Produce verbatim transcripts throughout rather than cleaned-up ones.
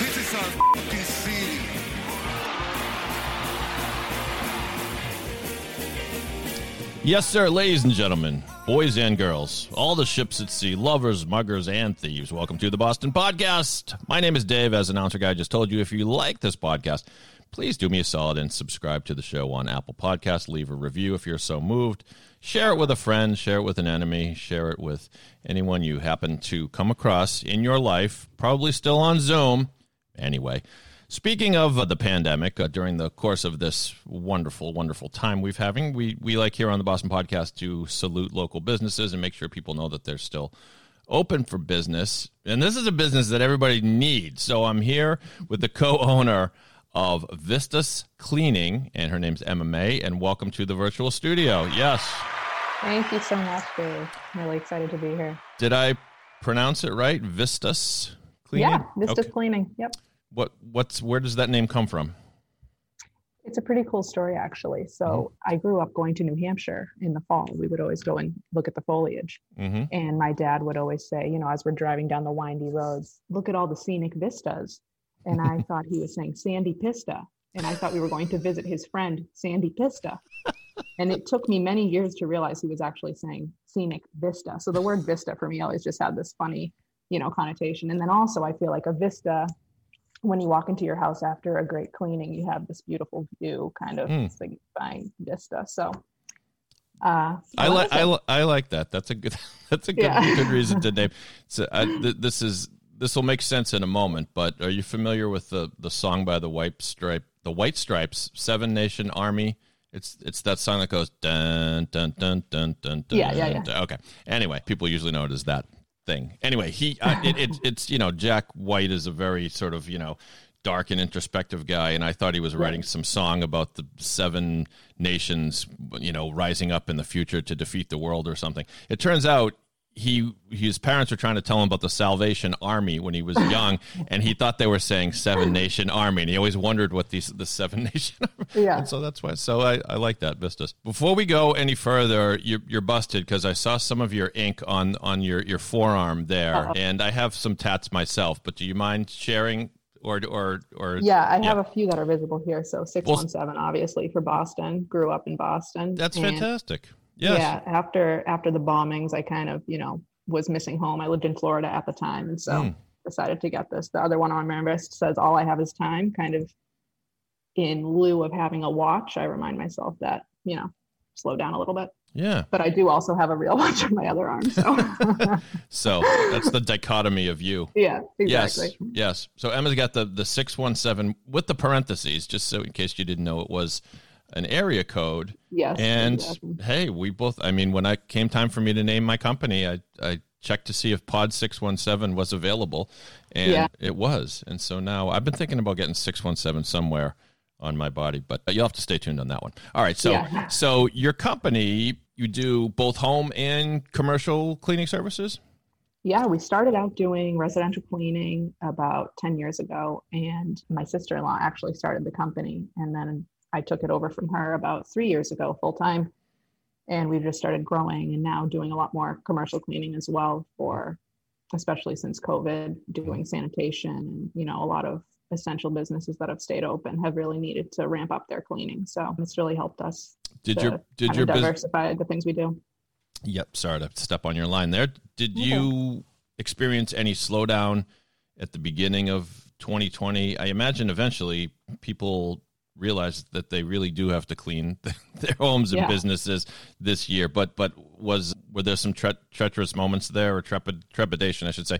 This is our f***ing city. Yes, sir, ladies and gentlemen, boys and girls, all the ships at sea, lovers, muggers, and thieves, welcome to the Boston Podcast. My name is Dave. As announcer guy just told you, if you like this podcast, please do me a solid and subscribe to the show on Apple Podcasts. Leave a review if you're so moved. Share it with a friend. Share it with an enemy. Share it with anyone you happen to come across in your life, probably still on Zoom. Anyway, speaking of the pandemic, uh, during the course of this wonderful, wonderful time we've having, we, we like here on the Boston Podcast to salute local businesses and make sure people know that they're still open for business. And this is a business that everybody needs. So I'm here with the co-owner of Vistas Cleaning, and her name's Emma May, and welcome to the virtual studio. Yes. Thank you so much, Dave. I'm really excited to be here. Did I pronounce it right? Vistas? Cleaning? Yeah, Vistas okay. Cleaning. Yep. What? What's? Where does that name come from? It's a pretty cool story, actually. So oh. I grew up going to New Hampshire in the fall. We would always go and look at the foliage. Mm-hmm. And my dad would always say, you know, as we're driving down the windy roads, look at all the scenic vistas. And I thought he was saying Sandy Pista. And I thought we were going to visit his friend, Sandy Pista. And it took me many years to realize he was actually saying scenic vista. So the word vista for me always just had this funny, you know, connotation. And then also I feel like a vista, when you walk into your house after a great cleaning, you have this beautiful view kind of mm. signifying vista. So uh, I like, I, li- I like that. That's a good, that's a good, yeah. good reason to name. So I, th- this is, this will make sense in a moment, but are you familiar with the, the song by the White Stripe, the White Stripes, Seven Nation Army? It's it's that song that goes dun dun dun dun dun dun. Yeah, yeah, yeah. Dun. Okay. Anyway, people usually know it as that thing. Anyway, he uh, it, it it's you know, Jack White is a very sort of you know dark and introspective guy, and I thought he was writing some song about the seven nations you know rising up in the future to defeat the world or something. It turns out he his parents were trying to tell him about the Salvation Army when he was young, and he thought they were saying Seven Nation Army, and he always wondered what these the Seven Nation Army. Yeah. And so that's why. So I, I like that, Vistas. Before we go any further, you're, you're busted because I saw some of your ink on, on your, your forearm there, uh-huh. and I have some tats myself, but do you mind sharing? Or, or, or, yeah, I have yeah. a few that are visible here. So six one seven, obviously, for Boston. Grew up in Boston. That's and- fantastic. Yes. Yeah. After after the bombings, I kind of, you know, was missing home. I lived in Florida at the time. And so mm. decided to get this. The other one on my wrist says, all I have is time, kind of in lieu of having a watch. I remind myself that, you know, slow down a little bit. Yeah. But I do also have a real watch on my other arm. So so that's the dichotomy of you. Yeah, exactly. Yes. yes. So Emma's got the, the six one seven with the parentheses, just so in case you didn't know it was an area code. Yes. And exactly. Hey, we both, I mean, when I came time for me to name my company, I, I checked to see if Pod six one seven was available and yeah. it was. And so now I've been thinking about getting six one seven somewhere on my body, but you'll have to stay tuned on that one. All right. So, yeah. so your company, you do both home and commercial cleaning services? Yeah, we started out doing residential cleaning about ten years ago. And my sister-in-law actually started the company, and then I took it over from her about three years ago, full time. And we've just started growing and now doing a lot more commercial cleaning as well for, especially since COVID, doing sanitation. And, you know, a lot of essential businesses that have stayed open have really needed to ramp up their cleaning. So it's really helped us did to your, did kind your of diversify bus- the things we do. Yep. Sorry to step on your line there. Did okay. you experience any slowdown at the beginning of twenty twenty? I imagine eventually people realized that they really do have to clean their homes and yeah. businesses this year. But but was were there some tre- treacherous moments there or trepid, trepidation, I should say,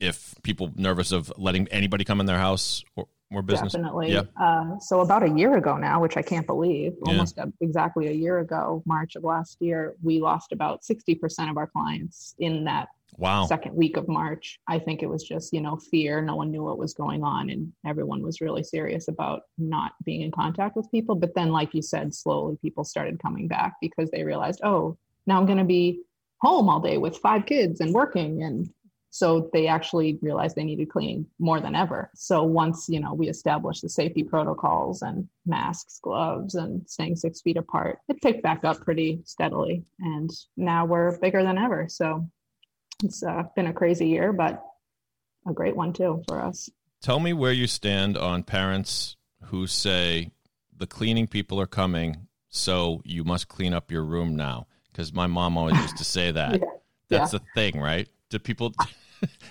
if people nervous of letting anybody come in their house or, or business? Definitely. Yeah. Uh, so about a year ago now, which I can't believe, almost yeah. exactly a year ago, March of last year, we lost about sixty percent of our clients in that Wow. Second week of March. I think it was just, you know, fear. No one knew what was going on, and everyone was really serious about not being in contact with people. But then, like you said, slowly people started coming back because they realized, oh, now I'm going to be home all day with five kids and working. And so they actually realized they needed cleaning more than ever. So once, you know, we established the safety protocols and masks, gloves, and staying six feet apart, it picked back up pretty steadily. And now we're bigger than ever. So it's uh, been a crazy year, but a great one too for us. Tell me where you stand on parents who say the cleaning people are coming, so you must clean up your room now. Because my mom always used to say that. yeah. That's yeah. a thing, right? Do people...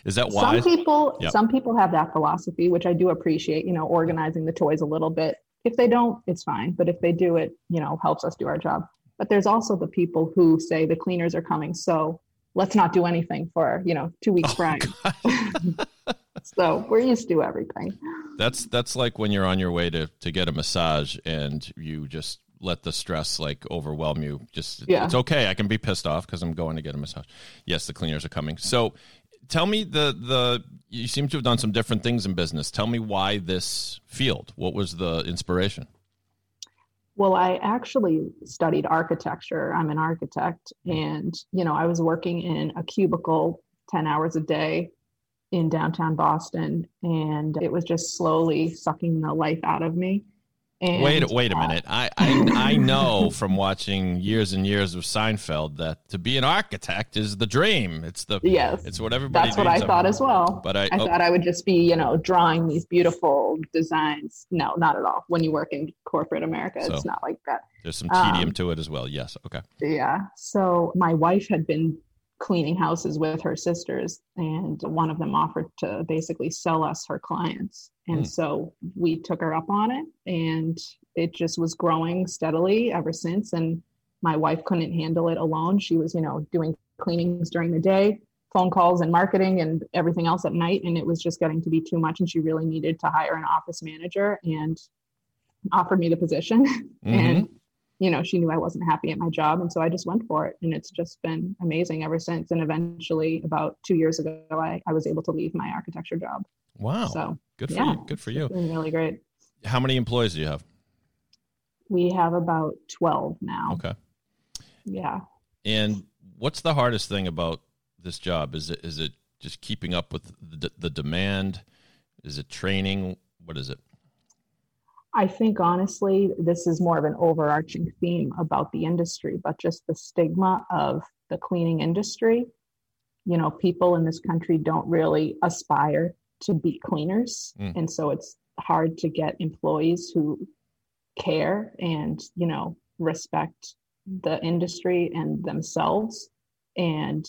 Is that wise? Some people, yep. some people have that philosophy, which I do appreciate, you know, organizing the toys a little bit. If they don't, it's fine. But if they do, it, you know, helps us do our job. But there's also the people who say the cleaners are coming, so let's not do anything for, you know, two weeks prior. Oh, so we're used to everything. That's, that's like when you're on your way to, to get a massage and you just let the stress like overwhelm you. Just, yeah. It's okay. I can be pissed off because I'm going to get a massage. Yes, the cleaners are coming. So tell me the, the, you seem to have done some different things in business. Tell me why this field. What was the inspiration? Well, I actually studied architecture. I'm an architect, and, you know, I was working in a cubicle ten hours a day in downtown Boston, and it was just slowly sucking the life out of me. And, wait, wait a uh, minute. I, I I know from watching years and years of Seinfeld that to be an architect is the dream. It's the yes. It's what everybody. That's what I thought as well. But I, I oh. thought I would just be, you know, drawing these beautiful designs. No, not at all. When you work in corporate America, so, it's not like that. There's some tedium um, to it as well. Yes. Okay. Yeah. So my wife had been cleaning houses with her sisters, and one of them offered to basically sell us her clients. And mm. so we took her up on it, and it just was growing steadily ever since. And my wife couldn't handle it alone. She was, you know, doing cleanings during the day, phone calls and marketing and everything else at night. And it was just getting to be too much. And she really needed to hire an office manager, and offered me the position. Mm-hmm. And you know, she knew I wasn't happy at my job. And so I just went for it. And it's just been amazing ever since. And eventually, about two years ago, I, I was able to leave my architecture job. Wow. So good for yeah, you. Good for you. It's been really great. How many employees do you have? We have about twelve now. Okay. Yeah. And what's the hardest thing about this job? Is it, is it just keeping up with the, the demand? Is it training? What is it? I think, honestly, this is more of an overarching theme about the industry, but just the stigma of the cleaning industry. You know, people in this country don't really aspire to be cleaners. Mm. And so it's hard to get employees who care and, you know, respect the industry and themselves. And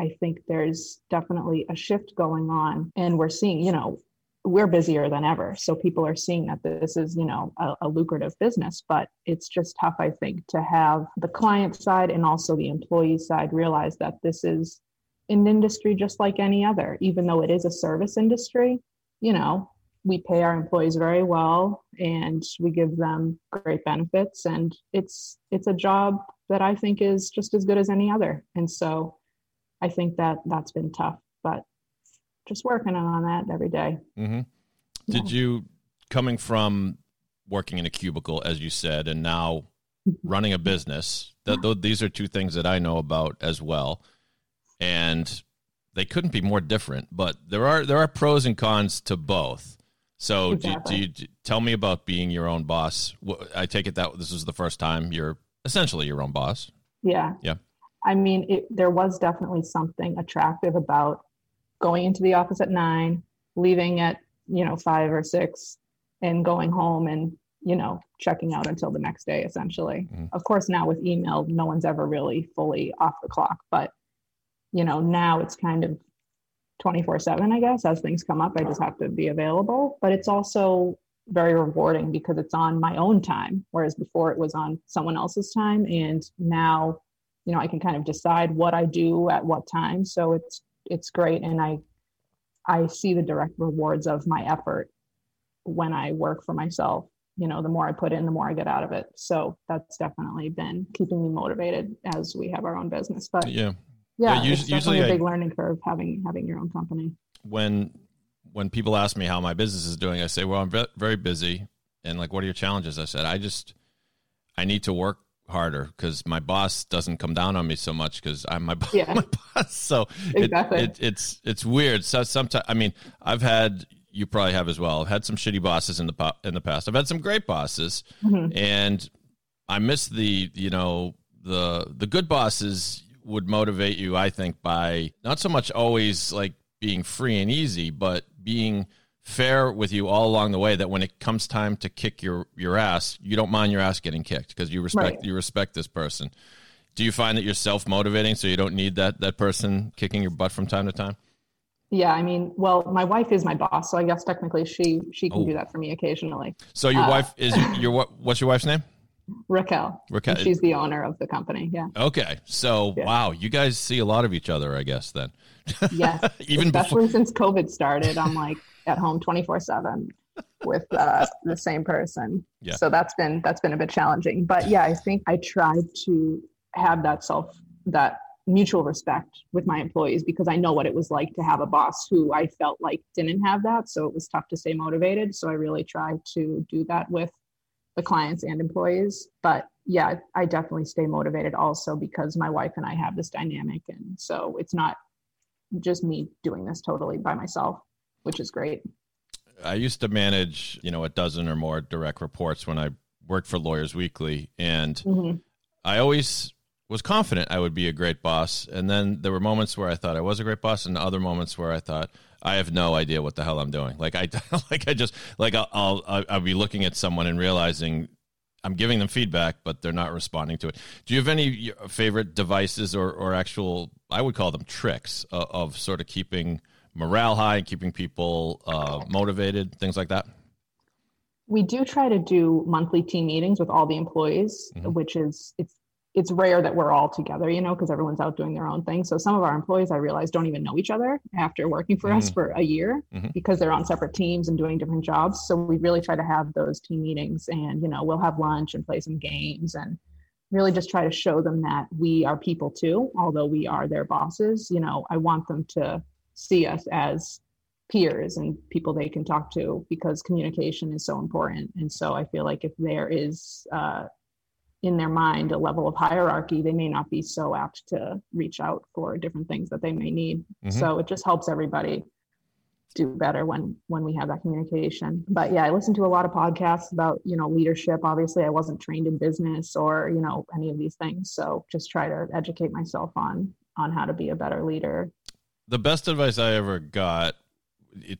I think there's definitely a shift going on. And we're seeing, you know, we're busier than ever. So people are seeing that this is, you know, a, a lucrative business, but it's just tough, I think, to have the client side and also the employee side realize that this is an industry just like any other. Even though it is a service industry, you know, we pay our employees very well and we give them great benefits. And it's, it's a job that I think is just as good as any other. And so I think that that's been tough, but just working on that every day. Mm-hmm. Yeah. Did you, coming from working in a cubicle, as you said, and now running a business, that yeah. these are two things that I know about as well, and they couldn't be more different, but there are, there are pros and cons to both. So exactly. do, do you do, tell me about being your own boss. I take it that this was the first time you're essentially your own boss. Yeah. Yeah. I mean, it, there was definitely something attractive about going into the office at nine, leaving at, you know, five or six, and going home and, you know, checking out until the next day, essentially. Mm-hmm. Of course, now with email, no one's ever really fully off the clock, but, you know, now it's kind of twenty-four seven, I guess. As things come up, I just have to be available, but it's also very rewarding because it's on my own time, whereas before it was on someone else's time. And now, you know, I can kind of decide what I do at what time. So it's, it's great. And I, I see the direct rewards of my effort when I work for myself. You know, the more I put in, the more I get out of it. So that's definitely been keeping me motivated as we have our own business. But yeah, Yeah, yeah, it's usually a big I, learning curve having having your own company. When when people ask me how my business is doing, I say, well, I'm very busy. And like, what are your challenges? I said, I just, I need to work harder because my boss doesn't come down on me so much because I'm my, yeah. my boss. So exactly. it, it, it's it's weird. So sometimes, I mean, I've had, you probably have as well, I've had some shitty bosses in the in the past. I've had some great bosses, mm-hmm. and I miss the, you know, the the good bosses would motivate you, I think, by not so much always like being free and easy, but being fair with you all along the way, that when it comes time to kick your, your ass, you don't mind your ass getting kicked because you respect, right. you respect this person. Do you find that you're self-motivating so you don't need that, that person kicking your butt from time to time? Yeah. I mean, well, my wife is my boss, so I guess technically she, she can oh. do that for me occasionally. So your uh, wife is your, what, what's your wife's name? Raquel. Raquel. She's the owner of the company. Yeah. Okay. So, yeah. Wow, you guys see a lot of each other, I guess, then. Yes. Even especially before- since COVID started, I'm like at home twenty-four seven with uh, the same person. Yeah. So that's been, that's been a bit challenging, but yeah, I think I tried to have that self, that mutual respect with my employees, because I know what it was like to have a boss who I felt like didn't have that. So it was tough to stay motivated. So I really tried to do that with the clients and employees. But yeah, I definitely stay motivated also because my wife and I have this dynamic. And so it's not just me doing this totally by myself, which is great. I used to manage, you know, a dozen or more direct reports when I worked for Lawyers Weekly. And mm-hmm. I always was confident I would be a great boss. And then there were moments where I thought I was a great boss and other moments where I thought, I have no idea what the hell I'm doing. Like I, like I just, like I'll, I'll, I'll be looking at someone and realizing I'm giving them feedback, but they're not responding to it. Do you have any favorite devices or, or actual, I would call them tricks uh, of sort of keeping morale high and keeping people uh, motivated, things like that? We do try to do monthly team meetings with all the employees, mm-hmm. which is, it's, it's rare that we're all together, you know, because everyone's out doing their own thing. So some of our employees, I realize, don't even know each other after working for mm-hmm. us for a year mm-hmm. because they're on separate teams and doing different jobs. So we really try to have those team meetings and, you know, we'll have lunch and play some games and really just try to show them that we are people too, although we are their bosses. You know, I want them to see us as peers and people they can talk to because communication is so important. And so I feel like if there is, uh, in their mind, a level of hierarchy, they may not be so apt to reach out for different things that they may need. Mm-hmm. So it just helps everybody do better when, when we have that communication. But yeah, I listen to a lot of podcasts about, you know, leadership. Obviously I wasn't trained in business or, you know, any of these things. So just try to educate myself on, on how to be a better leader. The best advice I ever got,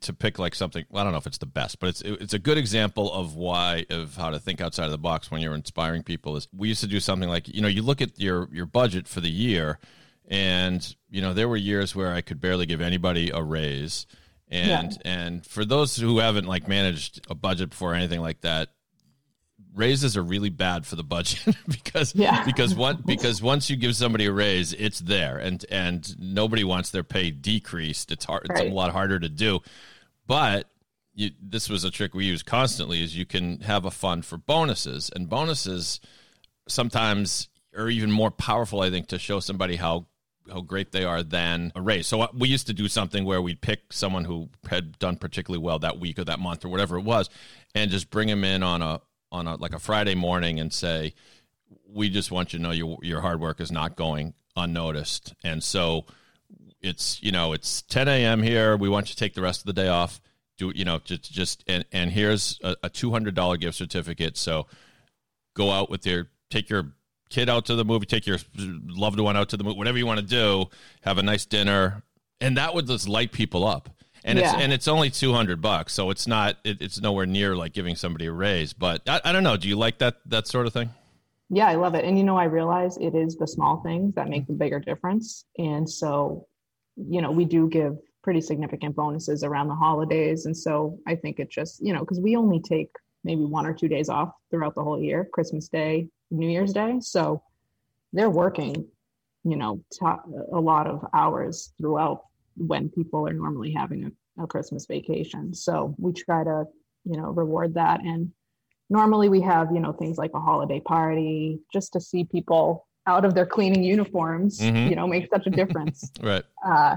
to pick like something, well, I don't know if it's the best, but it's it's a good example of why, of how to think outside of the box when you're inspiring people, is we used to do something like, you know, you look at your, your budget for the year and, you know, there were years where I could barely give anybody a raise. And, yeah. and for those who haven't like managed a budget before or anything like that, raises are really bad for the budget because yeah. because what because once you give somebody a raise, it's there, and and nobody wants their pay decreased. It's hard. Right. It's a lot harder to do. But you, this was a trick we use constantly: is you can have a fund for bonuses, and bonuses sometimes are even more powerful, I think, to show somebody how how great they are than a raise. So we used to do something where we'd pick someone who had done particularly well that week or that month or whatever it was, and just bring them in on a on a, like a Friday morning and say, we just want you to know your, your hard work is not going unnoticed. And so it's, you know, it's ten a.m. here. We want you to take the rest of the day off. Do, you know, just, just, and, and here's a, a two hundred dollars gift certificate. So go out with your, take your kid out to the movie, take your loved one out to the movie, whatever you want to do, have a nice dinner. And that would just light people up. And yeah. it's and it's only two hundred bucks, so it's not it, it's nowhere near like giving somebody a raise. But I, I don't know. Do you like that that sort of thing? Yeah, I love it. And you know, I realize it is the small things that make the bigger difference. And so, you know, we do give pretty significant bonuses around the holidays. And so I think it just, you know, because we only take maybe one or two days off throughout the whole year: Christmas Day, New Year's Day. So they're working, you know, t- a lot of hours throughout when people are normally having a, a Christmas vacation. So we try to, you know, reward that. And normally we have, you know, things like a holiday party just to see people out of their cleaning uniforms, mm-hmm. you know, makes such a difference. Right. Uh,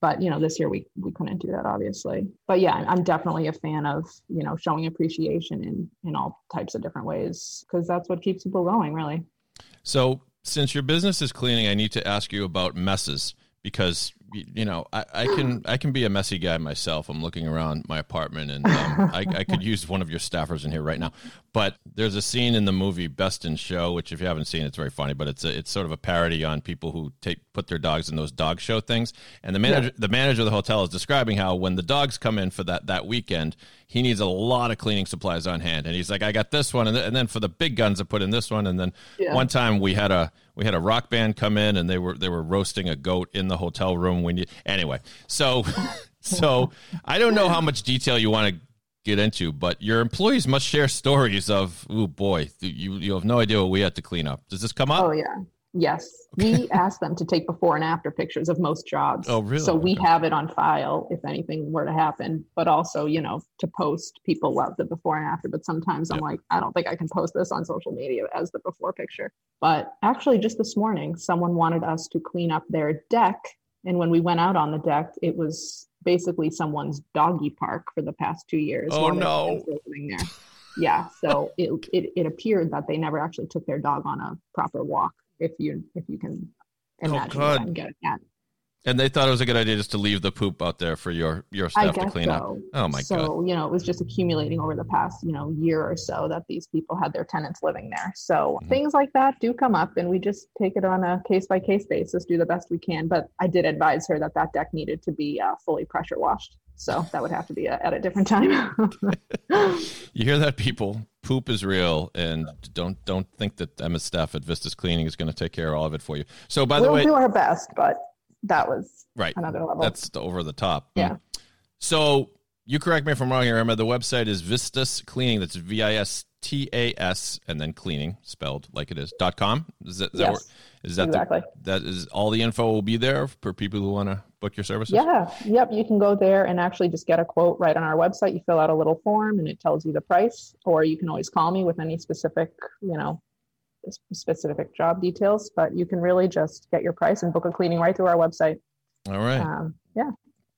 but, you know, this year we, we couldn't do that, obviously. But yeah, I'm definitely a fan of, you know, showing appreciation in, in all types of different ways, because that's what keeps people going, really. So since your business is cleaning, I need to ask you about messes, because, you know, I, I can I can be a messy guy myself. I'm looking around my apartment, and um, I, I could use one of your staffers in here right now. But there's a scene in the movie Best in Show, which if you haven't seen, it's very funny. But it's a, it's sort of a parody on people who take put their dogs in those dog show things. And the manager yeah. the manager of the hotel is describing how when the dogs come in for that, that weekend, he needs a lot of cleaning supplies on hand. And he's like, I got this one, and, th- and then for the big guns, I put in this one. And then yeah. one time we had a we had a rock band come in, and they were they were roasting a goat in the hotel room. When you anyway, so so I don't know how much detail you want to get into, but your employees must share stories of, oh boy, you you have no idea what we had to clean up. Does this come up? Oh yeah, yes. Okay. We asked them to take before and after pictures of most jobs. Oh really? So we okay. have it on file if anything were to happen, but also, you know, to post. People love the before and after, but sometimes yep. I'm like, I don't think I can post this on social media as the before picture. But actually, just this morning, someone wanted us to clean up their deck. And when we went out on the deck, it was basically someone's doggy park for the past two years. Oh, no. There. Yeah. So it, it it appeared that they never actually took their dog on a proper walk, if you if you can imagine oh, what I'm getting at. And they thought it was a good idea just to leave the poop out there for your, your staff I guess to clean so. up. Oh, my so, God. So, you know, it was just accumulating over the past, you know, year or so that these people had their tenants living there. So mm-hmm. things like that do come up, and we just take it on a case-by-case basis, do the best we can. But I did advise her that that deck needed to be uh, fully pressure washed. So that would have to be a, at a different time. You hear that, people? Poop is real, and don't don't think that Emma's staff at Vistas Cleaning is going to take care of all of it for you. So, by we'll the way... We'll do our best, but... That was right. another level. That's the over the top. Yeah. So you correct me if I'm wrong here, Emma. The website is Vistas Cleaning. That's V I S T A S and then cleaning, spelled like it is, dot com. Is that, is yes, that, where, is that exactly. The, that is all the info will be there for people who want to book your services? Yeah. Yep. You can go there and actually just get a quote right on our website. You fill out a little form and it tells you the price, or you can always call me with any specific, you know, specific job details, but you can really just get your price and book a cleaning right through our website. All right. Um, yeah.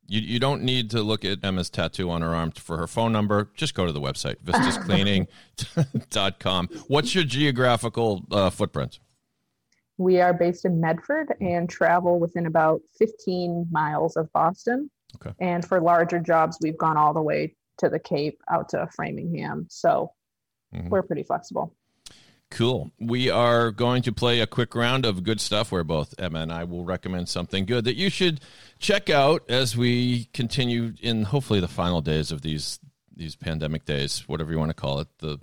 You you don't need to look at Emma's tattoo on her arm for her phone number. Just go to the website, vistas cleaning dot com. What's your geographical uh, footprint? We are based in Medford and travel within about fifteen miles of Boston. Okay. And for larger jobs, we've gone all the way to the Cape, out to Framingham. So mm-hmm. we're pretty flexible. Cool. We are going to play a quick round of good stuff where both Emma and I will recommend something good that you should check out as we continue in hopefully the final days of these these pandemic days, whatever you want to call it, the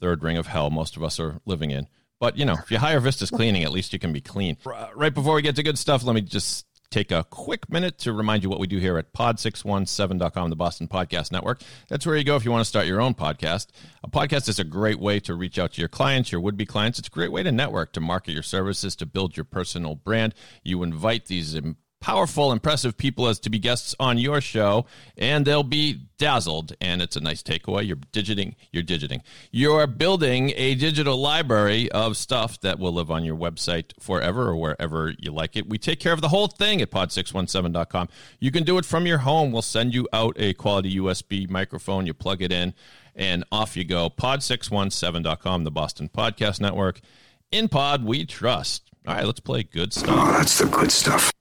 third ring of hell most of us are living in. But, you know, if you hire Vistas Cleaning, at least you can be clean. Right before we get to good stuff, let me just take a quick minute to remind you what we do here at pod six one seven dot com, the Boston Podcast Network. That's where you go if you want to start your own podcast. A podcast is a great way to reach out to your clients, your would-be clients. It's a great way to network, to market your services, to build your personal brand. You invite these powerful, impressive people as to be guests on your show, and they'll be dazzled. And it's a nice takeaway. You're digiting. You're digiting. You're building a digital library of stuff that will live on your website forever or wherever you like it. We take care of the whole thing at pod six one seven dot com. You can do it from your home. We'll send you out a quality U S B microphone. You plug it in and off you go. pod six one seven dot com, the Boston Podcast Network. In pod, we trust. All right, let's play good stuff. Oh, that's the good stuff.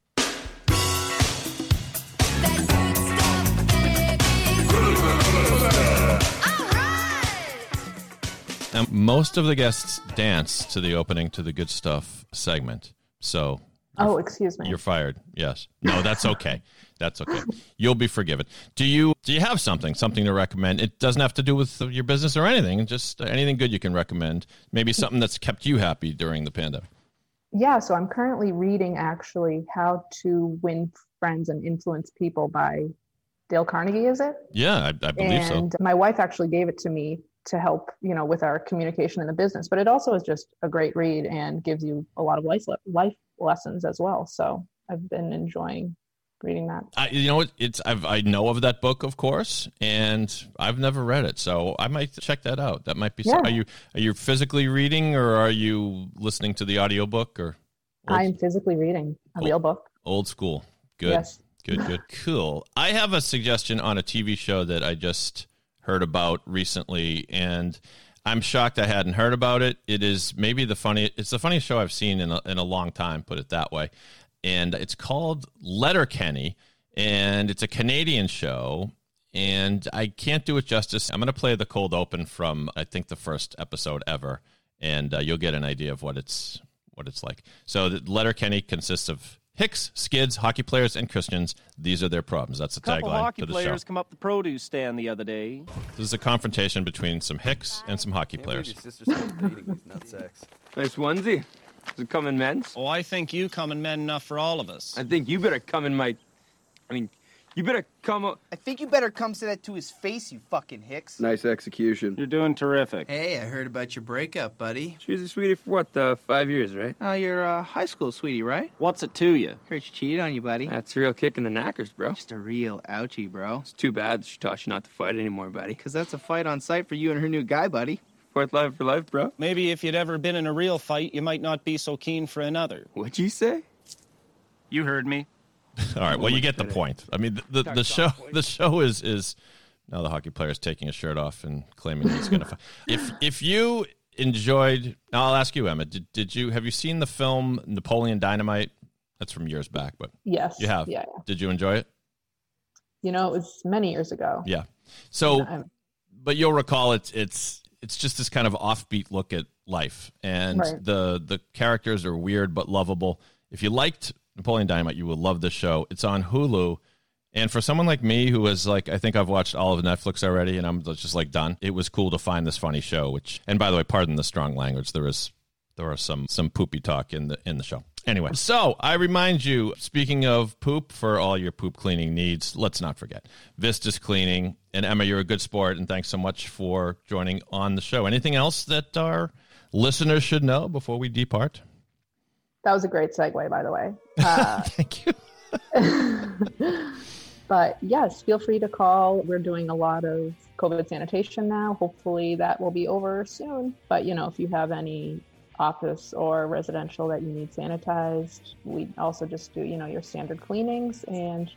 And most of the guests dance to the opening to the good stuff segment. So, oh, excuse me, you're fired. Yes, no, that's okay. That's okay. You'll be forgiven. Do you do you have something something to recommend? It doesn't have to do with your business or anything. Just anything good you can recommend. Maybe something that's kept you happy during the pandemic. Yeah. So I'm currently reading actually How to Win Friends and Influence People by Dale Carnegie. Is it? Yeah, I, I believe and so. And my wife actually gave it to me to help, you know, with our communication in the business, but it also is just a great read and gives you a lot of life life lessons as well. So I've been enjoying reading that. I, you know what? It's I've, I know of that book, of course, and I've never read it, so I might check that out. That might be. Yeah. So, are you are you physically reading, or are you listening to the audiobook? Or old, I'm physically reading a old, real book. Old school. Good. Yes. Good. Good. Cool. I have a suggestion on a T V show that I just heard about recently, and I'm shocked I hadn't heard about it. It is maybe the funniest. It's the funniest show I've seen in a, in a long time. Put it that way. And it's called Letterkenny, and it's a Canadian show, and I can't do it justice. I'm going to play the cold open from, I think, the first episode ever, and uh, you'll get an idea of what it's what it's like. So the Letterkenny consists of hicks, skids, hockey players, and Christians. These are their problems. That's the tagline for the show. A couple hockey players come up the produce stand the other day. This is a confrontation between some hicks and some hockey players. Nice onesie. Does it come in men's? Oh, I think you come in men enough for all of us. I think you better come in my... I mean, you better come... O- I think you better come say that to his face, you fucking hicks. Nice execution. You're doing terrific. Hey, I heard about your breakup, buddy. She was a sweetie for what, uh, five years, right? Oh, you're a uh, high school sweetie, right? What's it to you? Heard she cheated on you, buddy. That's a real kick in the knackers, bro. Just a real ouchie, bro. It's too bad she taught you not to fight anymore, buddy. Because that's a fight on sight for you and her new guy, buddy. Fourth life for life, bro. Maybe if you'd ever been in a real fight, you might not be so keen for another. What'd you say? You heard me. All right. Well, you get the point. I mean, the the, the show the show is is now the hockey player is taking his shirt off and claiming he's going to fight. If if you enjoyed, I'll ask you, Emma. Did did you have you seen the film Napoleon Dynamite? That's from years back, but yes, you have. Yeah, yeah. Did you enjoy it? You know, it was many years ago. Yeah. So, yeah, but you'll recall it's it's. It's just this kind of offbeat look at life, and right. the the characters are weird but lovable. If you liked Napoleon Dynamite, you will love this show. It's on Hulu, and for someone like me who is like, I think I've watched all of Netflix already, and I'm just like done. It was cool to find this funny show. Which, and by the way, pardon the strong language. There is there are some some poopy talk in the in the show. Anyway, so I remind you, speaking of poop, for all your poop cleaning needs, let's not forget Vistas Cleaning. And Emma, you're a good sport, and thanks so much for joining on the show. Anything else that our listeners should know before we depart? That was a great segue, by the way. Uh, Thank you. But yes, feel free to call. We're doing a lot of COVID sanitation now. Hopefully that will be over soon. But, you know, if you have any office or residential that you need sanitized. We also just do, you know, your standard cleanings, and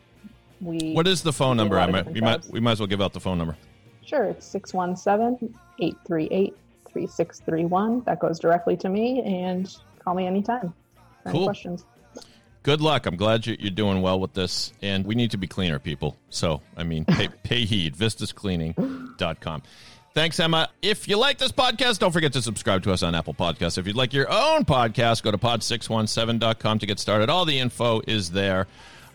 we... What is the phone number? I might, we, might, we might as well give out the phone number. Sure. It's six one seven, eight three eight, three six three one. That goes directly to me, and call me anytime. Cool. Any questions. Good luck. I'm glad you're doing well with this, and we need to be cleaner, people. So, I mean, pay, pay heed. vistas cleaning dot com. Thanks, Emma. If you like this podcast, don't forget to subscribe to us on Apple Podcasts. If you'd like your own podcast, go to pod six one seven dot com to get started. All the info is there.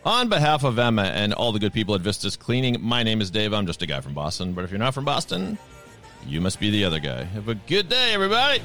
On behalf of Emma and all the good people at Vistas Cleaning, my name is Dave. I'm just a guy from Boston. But if you're not from Boston, you must be the other guy. Have a good day, everybody.